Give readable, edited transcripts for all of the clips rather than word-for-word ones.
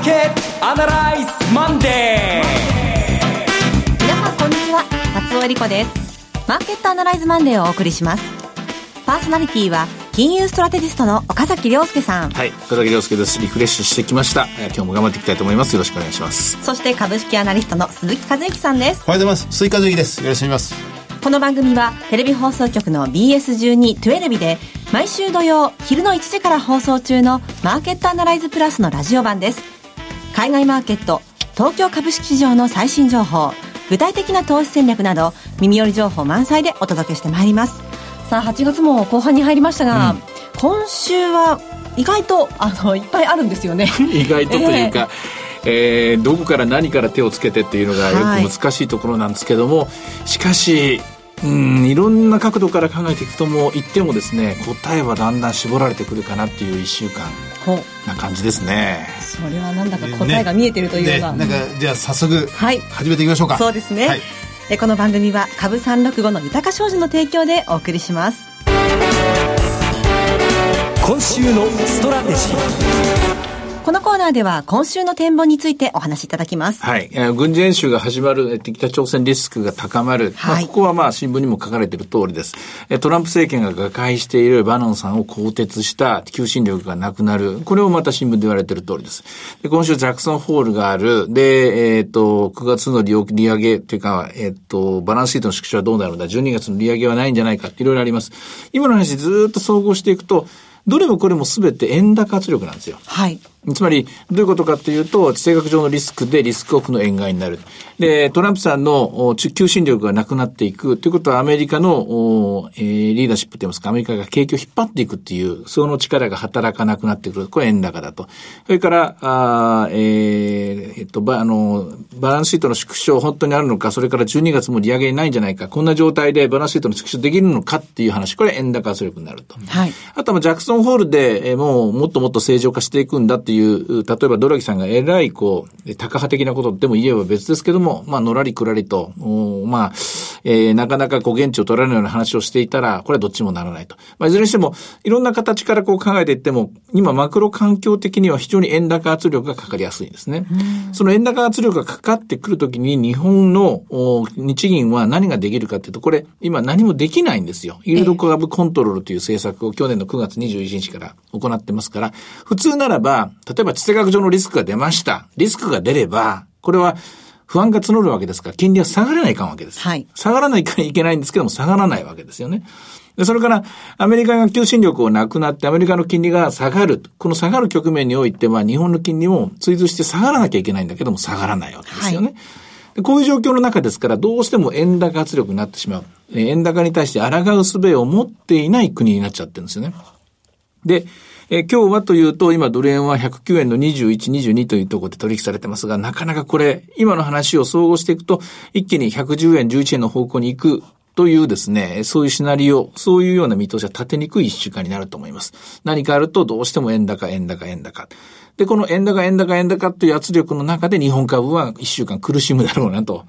ーケットアナライズマンデー。皆さんこんにちは、松尾恵理子です。マーケットアナライズマンデーをお送りします。パーソナリティは金融ストラテジストの岡崎亮介さん。はい、岡崎亮介です。リフレッシュしてきました。今日も頑張っていきたいと思います。よろしくお願いします。そして株式アナリストの鈴木和之さんです。おはようございます。鈴木和之です。よろしくお願いします。この番組はテレビ放送局の BS12 で毎週土曜昼の1時から放送中のマーケットアナライズプラスのラジオ版です。海外マーケット、東京株式市場の最新情報、具体的な投資戦略など耳寄り情報満載でお届けしてまいります。さあ、8月も後半に入りましたが、今週は意外といっぱいあるんですよね。意外とというか、どこから何から手をつけてっていうのがよく難しいところなんですけども、しかしいろんな角度から考えていくとも言ってもですね、答えはだんだん絞られてくるかなっていう1週間な感じですね。それはなんだか答えが見えてるというか、なんかじゃあ早速始めていきましょうか。そうですね、この番組は株365の豊か商事の提供でお送りします。今週のストラテジー。このコーナーでは今週の展望についてお話しいただきます。はい、軍事演習が始まる、北朝鮮リスクが高まる、ここは新聞にも書かれている通りです。トランプ政権が瓦解しているバノンさんを更迭した、求心力がなくなる、これをまた新聞で言われている通りです。で、今週ジャクソンホールがある。で、9月の利上げというか、バランスシートの縮小はどうなるんだ、12月の利上げはないんじゃないか、いろいろあります。今の話ずっと総合していくと、どれもこれも全て円高圧力なんですよ。はい。つまり、どういうことかというと、地政学上のリスクでリスクオフの円買いになる。で、トランプさんの求心力がなくなっていくということは、アメリカのリーダーシップといいますか、アメリカが景気を引っ張っていくっていう、その力が働かなくなってくる。これ円高だと。それから、バランスシートの縮小本当にあるのか、それから12月も利上げないんじゃないか、こんな状態でバランスシートの縮小できるのかっていう話、これ円高圧力になると。はい。あとはジャクソンホールでもっともっと正常化していくんだっていう、例えばドラギさんがえらいタカ派的なことでも言えば別ですけども、のらりくらりと、なかなか現地を取られるような話をしていたら、これはどっちもならないと。いずれにしてもいろんな形から考えていっても、今マクロ環境的には非常に円高圧力がかかりやすいんですね。その円高圧力がかかってくるときに日本の日銀は何ができるかというと、これ今何もできないんですよ。イールドカーブコントロールという政策を去年の9月21日から行ってますから、普通ならば、例えば地政学上のリスクが出ました。リスクが出れば、これは不安が募るわけですから、金利は下がらないかんわけです。はい、下がらないからいけないんですけども、下がらないわけですよね。で、それから、アメリカが求心力をなくなって、アメリカの金利が下がる。この下がる局面においては、日本の金利も追随して下がらなきゃいけないんだけども、下がらないわけですよね。はい、で、こういう状況の中ですから、どうしても円高圧力になってしまう。円高に対して抗う術を持っていない国になっちゃってるんですよね。で、今日はというと、今ドル円は109円の21、22というところで取引されてますが、なかなかこれ、今の話を総合していくと、一気に110円、11円の方向に行くというですね、そういうシナリオ、そういうような見通しは立てにくい一週間になると思います。何かあると、どうしても円高、円高、円高。で、この円高、円高、円高という圧力の中で日本株は一週間苦しむだろうなと。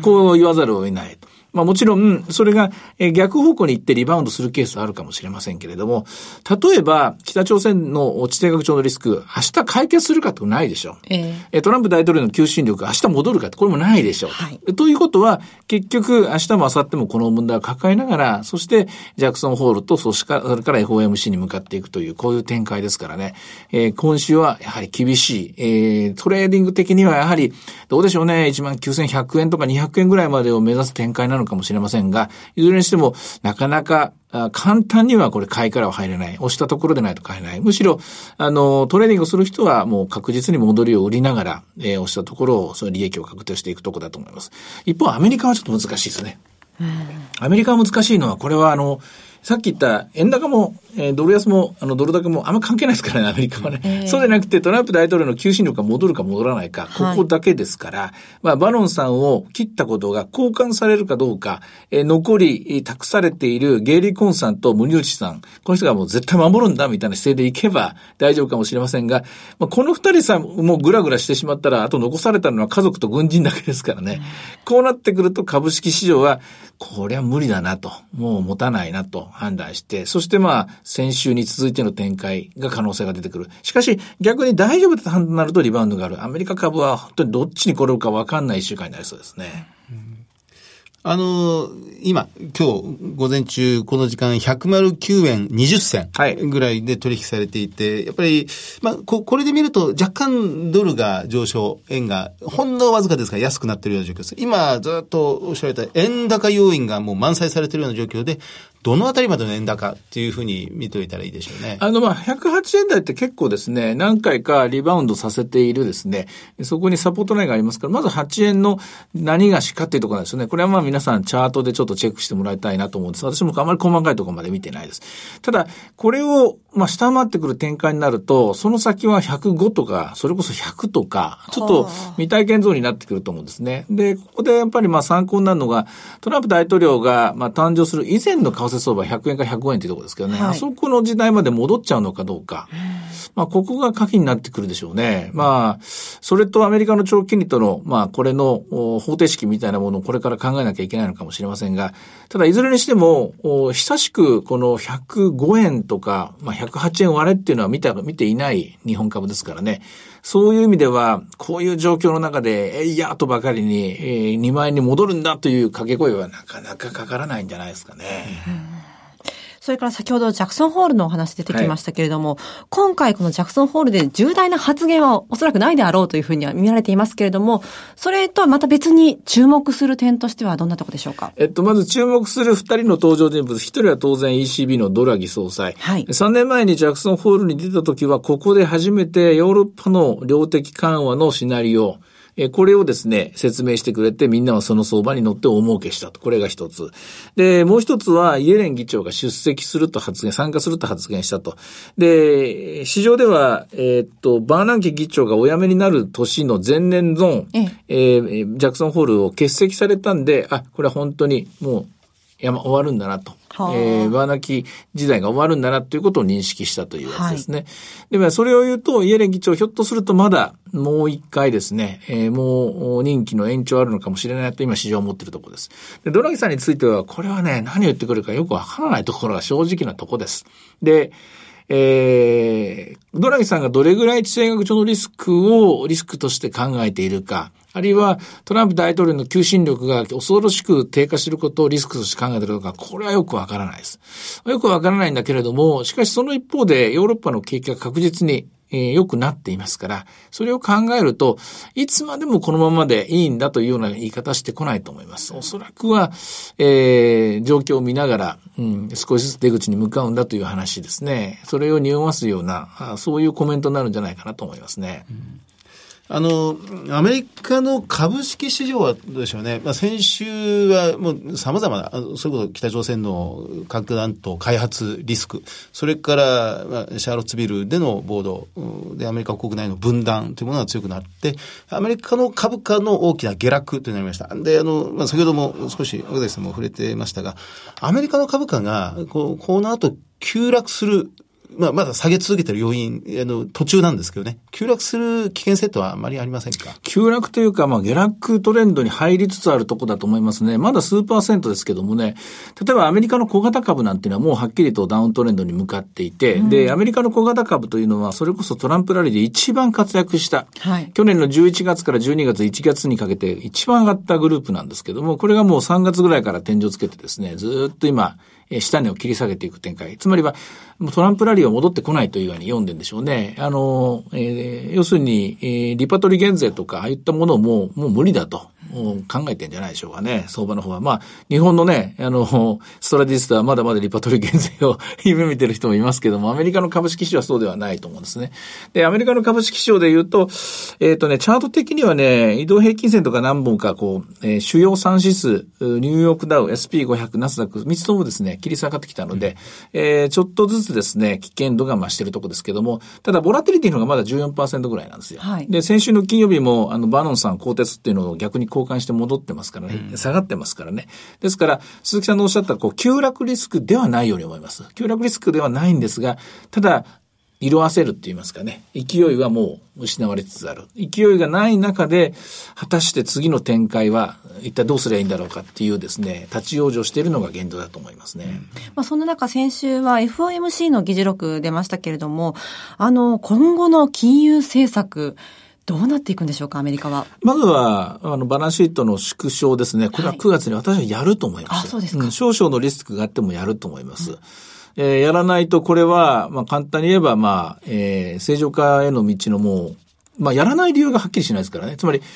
こう言わざるを得ないと。もちろん、それが逆方向に行ってリバウンドするケースはあるかもしれませんけれども、例えば、北朝鮮の地政学上のリスク、明日解決するかってないでしょ。トランプ大統領の求心力、明日戻るかってこれもないでしょ。はい、ということは、結局、明日も明後日もこの問題を抱えながら、そして、ジャクソンホールと、それから FOMC に向かっていくという、こういう展開ですからね。今週は、やはり厳しい。トレーディング的には、やはり、どうでしょうね。19,100 円とか200円ぐらいまでを目指す展開なのかもしれませんが、いずれにしてもなかなか簡単にはこれ買いからは入れない。押したところでないと買えない。むしろ、トレーディングをする人はもう確実に戻りを売りながら、押したところを、その利益を確定していくところだと思います。一方、アメリカはちょっと難しいですね。アメリカは難しいのは、これはさっき言った円高も、ドル安も、ドル高もあんま関係ないですからね、アメリカはね。そうじゃなくて、トランプ大統領の求心力が戻るか戻らないか、ここだけですから、バノンさんを切ったことが交換されるかどうか、残り託されているゲイリー・コンさんとムニョチさん、この人がもう絶対守るんだ、みたいな姿勢でいけば大丈夫かもしれませんが、この二人さんもグラグラしてしまったら、あと残されたのは家族と軍人だけですからね。こうなってくると株式市場は、これは無理だなと、もう持たないなと。判断して、そして先週に続いての展開が可能性が出てくる。しかし逆に大丈夫だとなるとリバウンドがある。アメリカ株は本当にどっちに転ぶか分かんない1週間になりそうですね。今日午前中この時間109円20銭ぐらいで取引されていて、はい、やっぱりこれで見ると若干ドルが上昇、円がほんのわずかですが安くなっているような状況です。今ずっとおっしゃられた円高要因がもう満載されているような状況で、どのあたりまでの円高っていうふうに見ておいたらいいでしょうね。108円台って結構ですね、何回かリバウンドさせているですね、そこにサポートラインがありますから、まず8円の何がしかっていうところなんですよね。これは皆さんチャートでちょっとチェックしてもらいたいなと思うんです。私もあまり細かいところまで見てないです。ただ、これを下回ってくる展開になると、その先は105とか、それこそ100とか、ちょっと未体験ゾーンになってくると思うんですね。で、ここでやっぱり参考になるのが、トランプ大統領が誕生する以前の為替相場100円から105円っていうところですけどね、はい、あそこの時代まで戻っちゃうのかどうか、ここが鍵になってくるでしょうね。それとアメリカの長期金利との、これの方程式みたいなものをこれから考えなきゃいけないのかもしれませんが、ただいずれにしても久しくこの105円とか、108円割れっていうのは見ていない日本株ですからね。そういう意味ではこういう状況の中でいやーとばかりに、2万円に戻るんだという掛け声はなかなかかからないんじゃないですかね。それから先ほどジャクソンホールのお話出てきましたけれども、はい、今回このジャクソンホールで重大な発言はおそらくないであろうというふうには見られていますけれども、それとはまた別に注目する点としてはどんなところでしょうか。まず注目する2人の登場人物、1人は当然 ECB のドラギ総裁、はい、3年前にジャクソンホールに出た時はここで初めてヨーロッパの量的緩和のシナリオ、これをですね説明してくれて、みんなはその相場に乗って大儲けしたと。これが一つで、もう一つはイエレン議長が出席すると発言、参加すると発言したと。で、市場ではバーナンキ議長がお辞めになる年の前年の、ジャクソンホールを欠席されたんで、これは本当にもう終わるんだなと、バーナンキ時代が終わるんだなということを認識したというやつですね。はい、でもそれを言うと、イエレン議長ひょっとするとまだもう一回ですね、もう任期の延長あるのかもしれないと今市場を持っているところです。で、ドラギさんについてはこれはね、何を言ってくるかよくわからないところが正直なところです。で、ドラギさんがどれぐらい地政学上のリスクとして考えているか、あるいはトランプ大統領の求心力が恐ろしく低下していることをリスクとして考えているのか、これはよくわからないです。よくわからないんだけれども、しかしその一方でヨーロッパの景気が確実に良くなっていますから、それを考えると、いつまでもこのままでいいんだというような言い方してこないと思います。おそらくは、状況を見ながら、少しずつ出口に向かうんだという話ですね。それを匂わすような、そういうコメントになるんじゃないかなと思いますね。アメリカの株式市場はどうでしょうね。先週はもう様々な、それこそ北朝鮮の核弾頭開発リスク、それからシャーロッツビルでの暴動でアメリカ国内の分断というものが強くなって、アメリカの株価の大きな下落となりました。で、先ほども少し岡崎さんも触れてましたが、アメリカの株価がこの後急落する、まだ下げ続けてる要因、途中なんですけどね。急落する危険性とはあまりありませんか？急落というか、下落トレンドに入りつつあるとこだと思いますね。まだ数パーセントですけどもね。例えばアメリカの小型株なんていうのはもうはっきりとダウントレンドに向かっていて、で、アメリカの小型株というのはそれこそトランプラリーで一番活躍した、はい、去年の11月から12月、1月にかけて一番上がったグループなんですけども、これがもう3月ぐらいから天井つけてですね、ずっと今、下値を切り下げていく展開。つまりは、トランプラリーは戻ってこないというように読んでんでしょうね。要するに、リパトリ減税とか、ああいったものをもう無理だと考えてんじゃないでしょうかね、相場の方は。日本のね、ストラテジストはまだまだリパトリ減税を夢見てる人もいますけども、アメリカの株式市場はそうではないと思うんですね。で、アメリカの株式市場で言うと、チャート的にはね、移動平均線とか何本か主要3指数、ニューヨークダウ、SP500、ナスダック、3つともですね、切り下がってきたので、ちょっとずつですね危険度が増しているところですけども、ただボラティリティの方がまだ 14% ぐらいなんですよ、はい、で先週の金曜日もバノンさん更迭っていうのを逆に交換して戻ってますからね、下がってますからね。ですから鈴木さんのおっしゃった急落リスクではないように思います。急落リスクではないんですが、ただ色あせるって言いますかね、勢いはもう失われつつある。勢いがない中で果たして次の展開は一体どうすればいいんだろうかっていうですね、立ち往生しているのが現状だと思いますね。まあ、そんな中先週は FOMC の議事録出ましたけれども、今後の金融政策どうなっていくんでしょうか、アメリカは。まずはバランスシートの縮小ですね。これは9月に私はやると思います。あ、そうですか。少々のリスクがあってもやると思います。やらないとこれは、まあ、簡単に言えば、まあ、正常化への道のもう、まあ、やらない理由がはっきりしないですからね。つまり、例え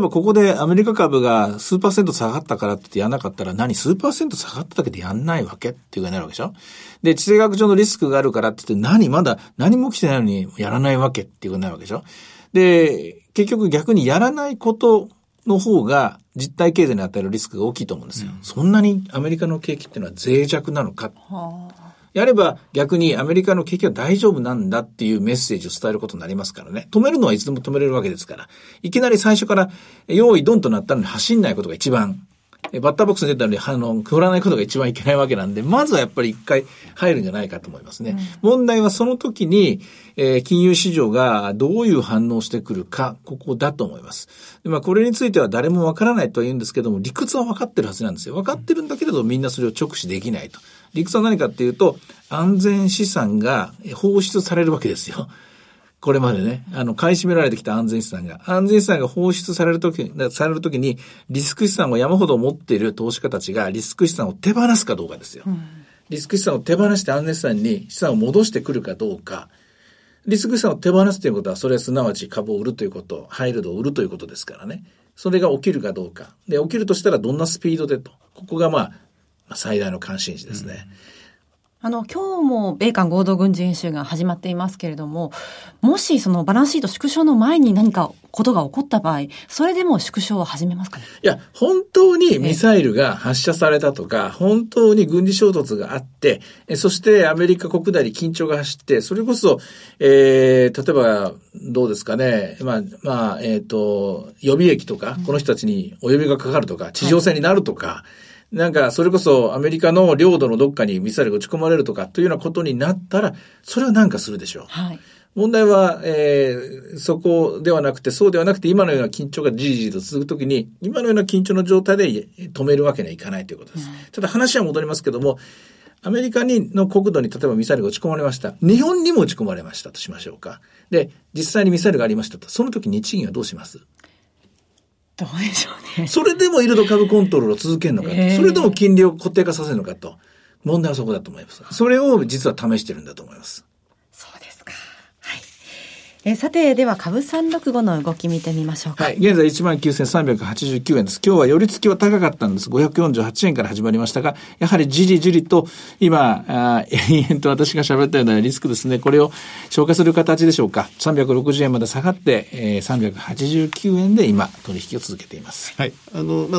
ばここでアメリカ株が数パーセント下がったからってやらなかったら、数パーセント下がっただけでやんないわけっていうふうになるわけでしょ。で、地政学上のリスクがあるからって言って、まだ何も来てないのにやらないわけっていうふうになるわけでしょ。で、結局逆にやらないことの方が実体経済に与えるリスクが大きいと思うんですよ。そんなにアメリカの景気っていうのは脆弱なのか。やれば逆にアメリカの景気は大丈夫なんだっていうメッセージを伝えることになりますからね。止めるのはいつでも止めれるわけですから。いきなり最初から用意ドンとなったのに走んないことが一番。バッターボックスに出たのに振らないことが一番いけないわけなんで、まずはやっぱり一回入るんじゃないかと思いますね。問題はその時に、金融市場がどういう反応してくるか、ここだと思います。まあこれについては誰もわからないとは言うんですけども、理屈はわかってるはずなんですよ。わかってるんだけれどみんなそれを直視できないと。理屈は何かっていうと、安全資産が放出されるわけですよ。これまでね、買い占められてきた安全資産が放出されるとき、に、リスク資産を山ほど持っている投資家たちがリスク資産を手放すかどうかですよ。リスク資産を手放して安全資産に資産を戻してくるかどうか。リスク資産を手放すということは、それはすなわち株を売るということ、ハイルドを売るということですからね。それが起きるかどうか。で、起きるとしたらどんなスピードでと。ここがまあ、最大の関心事ですね。今日も米韓合同軍事演習が始まっていますけれども、もしそのバランスシート縮小の前に何かことが起こった場合、それでも縮小を始めますかね。いや、本当にミサイルが発射されたとか、本当に軍事衝突があって、そしてアメリカ国内に緊張が走って、それこそ、例えばどうですかね、予備役とか、この人たちにお呼びがかかるとか、地上戦になるとか、なんか、それこそアメリカの領土のどっかにミサイルが撃ち込まれるとかというようなことになったら、それはなんかするでしょう。はい。問題は、そこではなくて、そうではなくて、今のような緊張がじりじりと続くときに、今のような緊張の状態で止めるわけにはいかないということです。ただ話は戻りますけども、アメリカの国土に例えばミサイルが撃ち込まれました。日本にも撃ち込まれましたとしましょうか。で、実際にミサイルがありましたと。その時日銀はどうします？どうでしょうね。それでもイールド株コントロールを続けるのか、それとも金利を固定化させるのかと、問題はそこだと思います。それを実は試してるんだと思います。そうですか。はい。さて、では株365の動き見てみましょうか。はい。現在 19,389 円です。今日は寄り付きは高かったんです。548円から始まりましたが、やはりじりじりと今、延々と私が喋ったようなリスクですね。これを消化する形でしょうか。360円まで下がって、389円で今、取引を続けています。はい。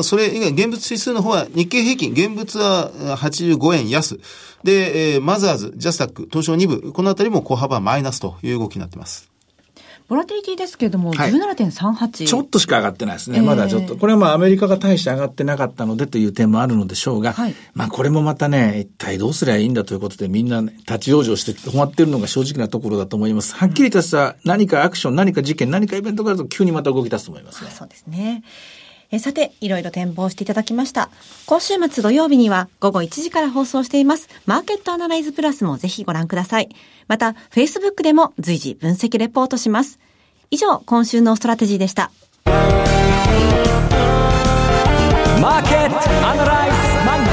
それ以外、現物指数の方は日経平均、現物は85円安。で、マザーズ、ジャスタック、東証2部、このあたりも小幅マイナスという動きになっています。ボラティリティですけれども、17.38 ちょっとしか上がってないですね。まだちょっと。これはまあアメリカが大して上がってなかったのでという点もあるのでしょうが、まあこれもまたね、一体どうすりゃいいんだということでみんな、ね、立ち往生して止まってるのが正直なところだと思います。はっきりとした何かアクション、何か事件、何かイベントがあると急にまた動き出すと思いますね。そうですね。さて、いろいろ展望していただきました。今週末土曜日には午後1時から放送していますマーケットアナライズプラスもぜひご覧ください。また、Facebook でも随時分析レポートします。以上、今週のストラテジーでした。マーケットアナライズマンデ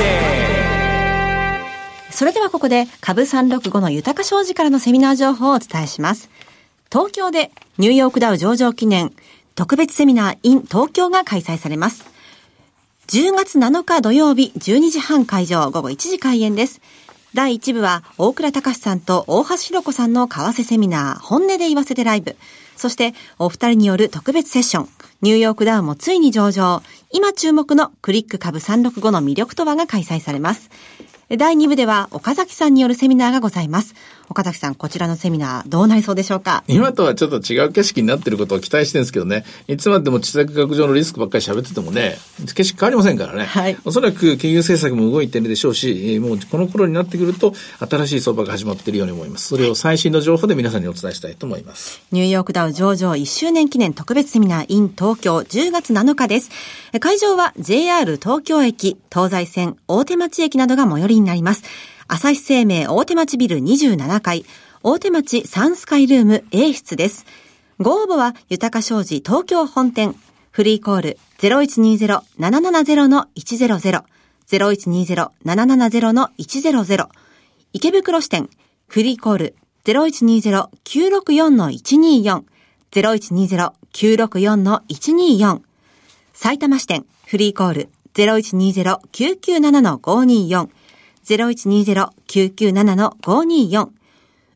ー。それではここで株365の豊商事からのセミナー情報をお伝えします。東京でニューヨークダウ上場記念特別セミナー in 東京が開催されます。10月7日土曜日12時半会場、午後1時開演です。第1部は大倉隆さんと大橋弘子さんの為替セミナー本音で言わせてライブ。そしてお二人による特別セッション。ニューヨークダウもついに上場。今注目のクリック株365の魅力とはが開催されます。第2部では岡崎さんによるセミナーがございます。岡崎さん、こちらのセミナーどうなりそうでしょうか。今とはちょっと違う景色になっていることを期待してるんですけどね、いつまでも地政学上のリスクばっかり喋っててもね、景色変わりませんからね、はい、おそらく金融政策も動いてるでしょうし、もうこの頃になってくると新しい相場が始まっているように思います。それを最新の情報で皆さんにお伝えしたいと思います。ニューヨークダウ上場1周年記念特別セミナー in 東京、10月7日です。会場は JR 東京駅、東西線、大手町駅などが最寄りになります。朝日生命大手町ビル27階、大手町サンスカイルーム A 室です。ご応募は豊商事東京本店、フリーコール 0120-770-100、0120-770-100、池袋支店、フリーコール 0120-964-124、0120-964-124、埼玉支店フリーコール 0120-997-524、0120-997-524。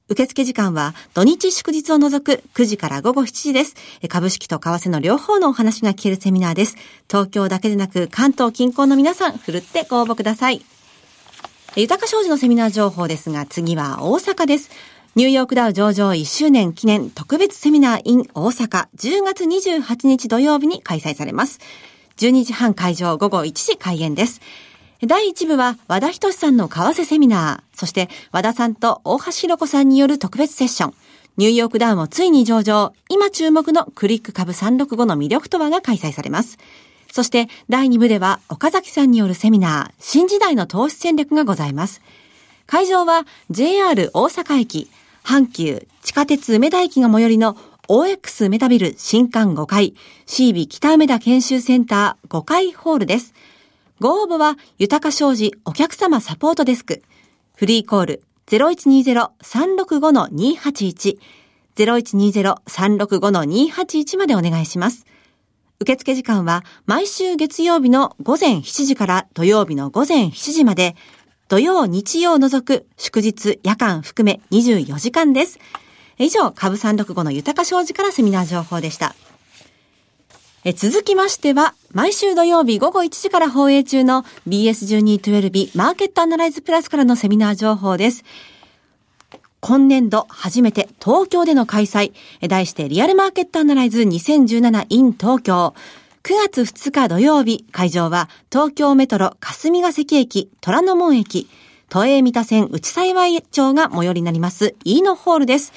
受付時間は土日祝日を除く9時から午後7時です。株式と為替の両方のお話が聞けるセミナーです。東京だけでなく関東近郊の皆さん、ふるってご応募ください。豊商事のセミナー情報ですが、次は大阪です。ニューヨークダウ上場1周年記念特別セミナー in 大阪、10月28日土曜日に開催されます。12時半会場、午後1時開演です。第1部は和田仁さんの為替セミナー、そして和田さんと大橋弘子さんによる特別セッション、ニューヨークダウもついに上場、今注目のクリック株365の魅力とはが開催されます。そして第2部では岡崎さんによるセミナー、新時代の投資戦略がございます。会場は JR 大阪駅、阪急、地下鉄梅田駅が最寄りの OX 梅田ビル新館5階、CB 北梅田研修センター5階ホールです。ご応募は、豊商事お客様サポートデスク、フリーコール 0120-365-281、0120-365-281 までお願いします。受付時間は、毎週月曜日の午前7時から土曜日の午前7時まで、土曜日曜を除く祝日夜間含め24時間です。以上、株365の豊商事からセミナー情報でした。続きましては、毎週土曜日午後1時から放映中の BS1212 マーケットアナライズプラスからのセミナー情報です。今年度初めて東京での開催、題してリアルマーケットアナライズ 2017 in 東京、9月2日土曜日、会場は東京メトロ霞ヶ関駅、虎ノ門駅、都営三田線内幸町が最寄りになります飯野ホールです。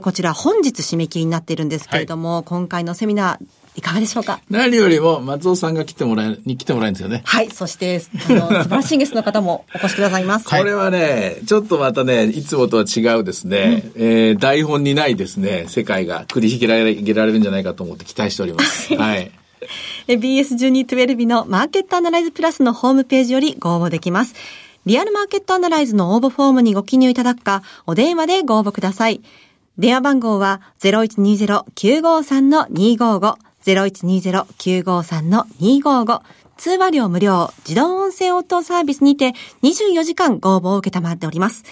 こちら本日締め切りになっているんですけれども、はい、今回のセミナーいかがでしょうか。何よりも松尾さんが来てもらえるんですよね。はい、そして素晴らしいゲストの方もお越しくださいます。これはね、ちょっとまたね、いつもとは違うですね、台本にないですね、世界が繰り広げられるんじゃないかと思って期待しております。はい。BS1212 のマーケットアナライズプラスのホームページよりご応募できます。リアルマーケットアナライズの応募フォームにご記入いただくか、お電話でご応募ください。電話番号は 0120-953-255、 0120-953-255、 通話料無料、自動音声応答サービスにて24時間ご応募を受けたまっております。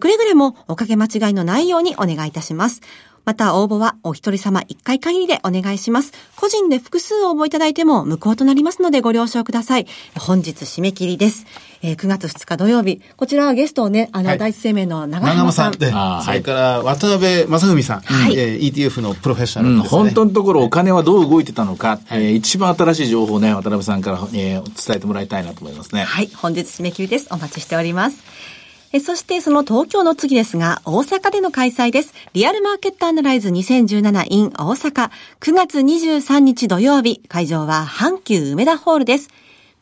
くれぐれもおかけ間違いのないようにお願いいたします。また応募はお一人様一回限りでお願いします。個人で複数応募いただいても無効となりますのでご了承ください。本日締め切りです。9月2日土曜日、こちらはゲストをね、第一生命の長浜さん。長浜さんで、それから渡辺正文さん、ETF のプロフェッショナルですね。本当のところお金はどう動いてたのか、一番新しい情報をね、渡辺さんから、伝えてもらいたいなと思いますね。はい、本日締め切りです。お待ちしております。そしてその東京の次ですが、大阪での開催です。リアルマーケットアナライズ 2017 in 大阪、9月23日土曜日、会場は阪急梅田ホールです。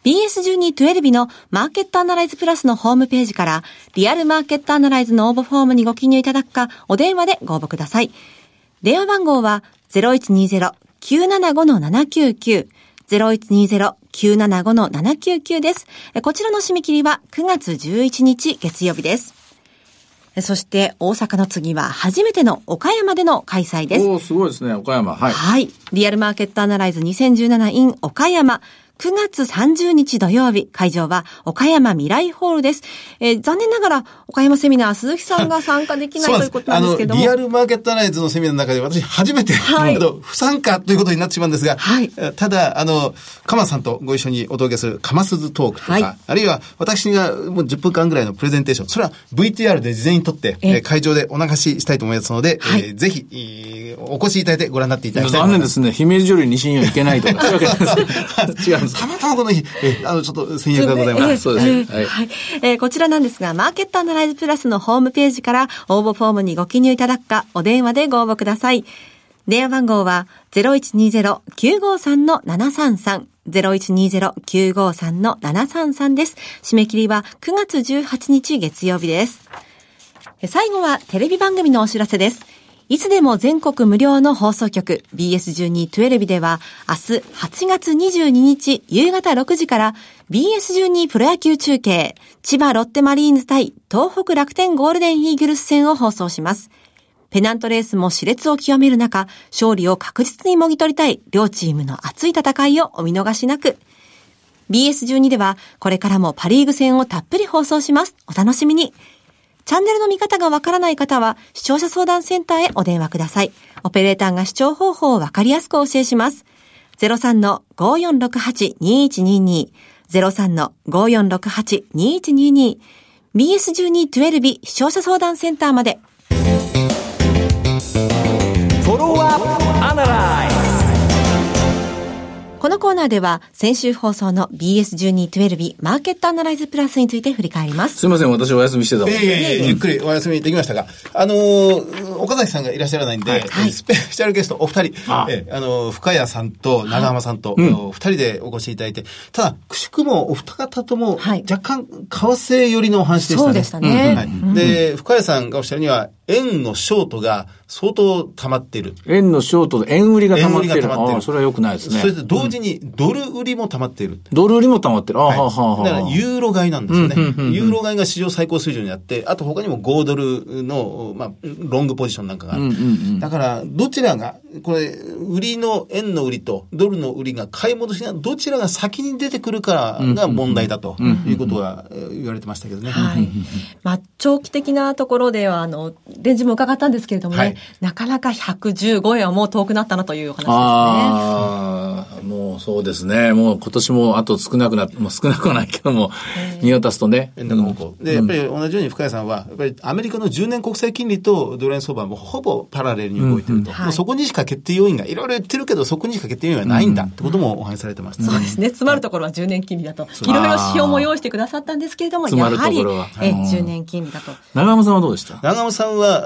BS1212 のマーケットアナライズプラスのホームページからリアルマーケットアナライズの応募フォームにご記入いただくか、お電話でご応募ください。電話番号は 0120-975-799、0120-975-799 です。こちらの締め切りは9月11日月曜日です。そして大阪の次は初めての岡山での開催です。おー、すごいですね、岡山。はい。はい。リアルマーケットアナライズ 2017 in 岡山。9月30日土曜日、会場は岡山未来ホールです。残念ながら岡山セミナー、鈴木さんが参加できないということなんですけども、リアルマーケットアナライズのセミナーの中で私初めて、はい、不参加ということになってしまうんですが、はい、ただ鎌さんとご一緒にお届けする鎌鈴トークとか、はい、あるいは私がもう10分間ぐらいのプレゼンテーション、それは VTR で事前に撮って、会場でお流ししたいと思いますので、はい、ぜひ、お越しいただいてご覧になっていただきたいと思います。残念ですね、姫路より西には行けないとか違うんです。たまたまこの日、ちょっと先約がございます。そうですね。はい。こちらなんですが、マーケットアナライズプラスのホームページから応募フォームにご記入いただくか、お電話でご応募ください。電話番号は 0120-953-733。0120-953-733 です。締め切りは9月18日月曜日です。最後はテレビ番組のお知らせです。いつでも全国無料の放送局 BS12-12 では明日8月22日夕方6時から BS12 プロ野球中継千葉ロッテマリーンズ対東北楽天ゴールデンイーグルス戦を放送します。ペナントレースも熾烈を極める中、勝利を確実にもぎ取りたい両チームの熱い戦いをお見逃しなく。BS12 ではこれからもパリーグ戦をたっぷり放送します。お楽しみに。チャンネルの見方がわからない方は視聴者相談センターへお電話ください。オペレーターが視聴方法をわかりやすくお教えします。03-5468-2122 03-5468-2122 BS12-12 視聴者相談センターまで。フォローアップアナライズ。このコーナーでは先週放送の BS12-12 マーケットアナライズプラスについて振り返ります。すいません、私お休みしてたもん。ゆっくりお休みできましたが、岡崎さんがいらっしゃらないんで、はい、スペシャルゲストお二人、深谷さんと長浜さんと、二人でお越しいただいて、ただくしくもお二方とも若干為替寄りのお話でしたね。そうでしたね。はい、で、深谷さんがおっしゃるには円のショートが相当溜まっている。円のショートで円売りが溜まっている。それは良くないですね。それで同時にドル売りも溜まっている。ドル売りも溜まってる。だからユーロ買いなんですよね。ユーロ買いが史上最高水準にあって、あと他にも5ドルの、ロングポジションなんかがある。だからどちらが、これ、売りの円の売りとドルの売りが買い戻しがどちらが先に出てくるからが問題だということが言われてましたけどね。はい。長期的なところでは、レンジも伺ったんですけれどもね、はい、なかなか115円はもう遠くなったなというお話ですね。もうそうですね。もう今年もあと少なくはないけども、見渡すとね。で、やっぱり同じように深谷さんは、やっぱりアメリカの10年国債金利とドル円相場もほぼパラレルに動いてると。そこにしか決定要因が、いろいろ言ってるけど、そこにしか決定要因はないんだってこともお話しされてましたね。そうですね。詰まるところは10年金利だと。いろいろ指標も用意してくださったんですけれども、やはり10年金利だと。長浜さんはどうでした？長浜さんは、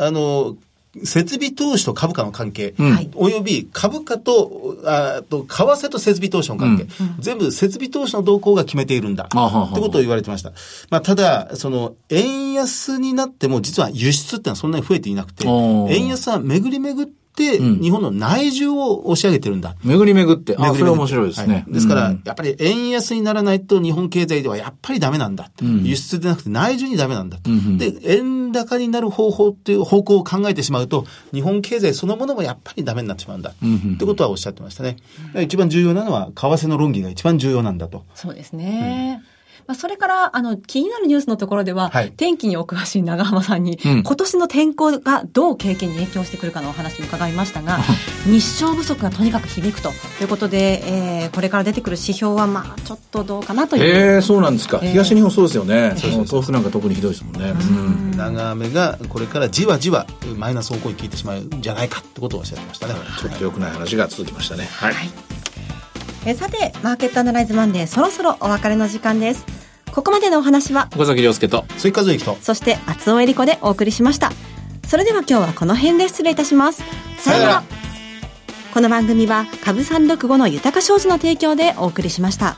設備投資と株価の関係、および株価と、為替と設備投資の関係、全部設備投資の動向が決めているんだ、ってことを言われてました。ただ、円安になっても、実は輸出ってのはそんなに増えていなくて、円安は巡り巡って、で、日本の内需を押し上げてるんだ。それは面白いですね。ですから、やっぱり円安にならないと日本経済ではやっぱりダメなんだ。輸出でなくて内需にダメなんだ。で、円高になる方法っていう方向を考えてしまうと、日本経済そのものもやっぱりダメになってしまうんだ。ってことはおっしゃってましたね。一番重要なのは、為替の論議が一番重要なんだと。そうですね。それから、気になるニュースのところでは、天気にお詳しい長浜さんに、今年の天候がどう経験に影響してくるかのお話を伺いましたが、日照不足がとにかく響くということで、これから出てくる指標は、ちょっとどうかなという。そうなんですか。東日本そうですよね。東北なんか特にひどいですもんね。長雨がこれからじわじわマイナス方向に効いてしまうんじゃないかってことをおっしゃってましたね。ちょっと良くない話が続きましたね。はい。さて、マーケットアナライズマンデー、そろそろお別れの時間です。ここまでのお話は岡崎亮介と鈴木和之と、そして厚尾恵理子でお送りしました。それでは今日はこの辺で失礼いたします。さようなら。この番組は株365の豊か商事の提供でお送りしました。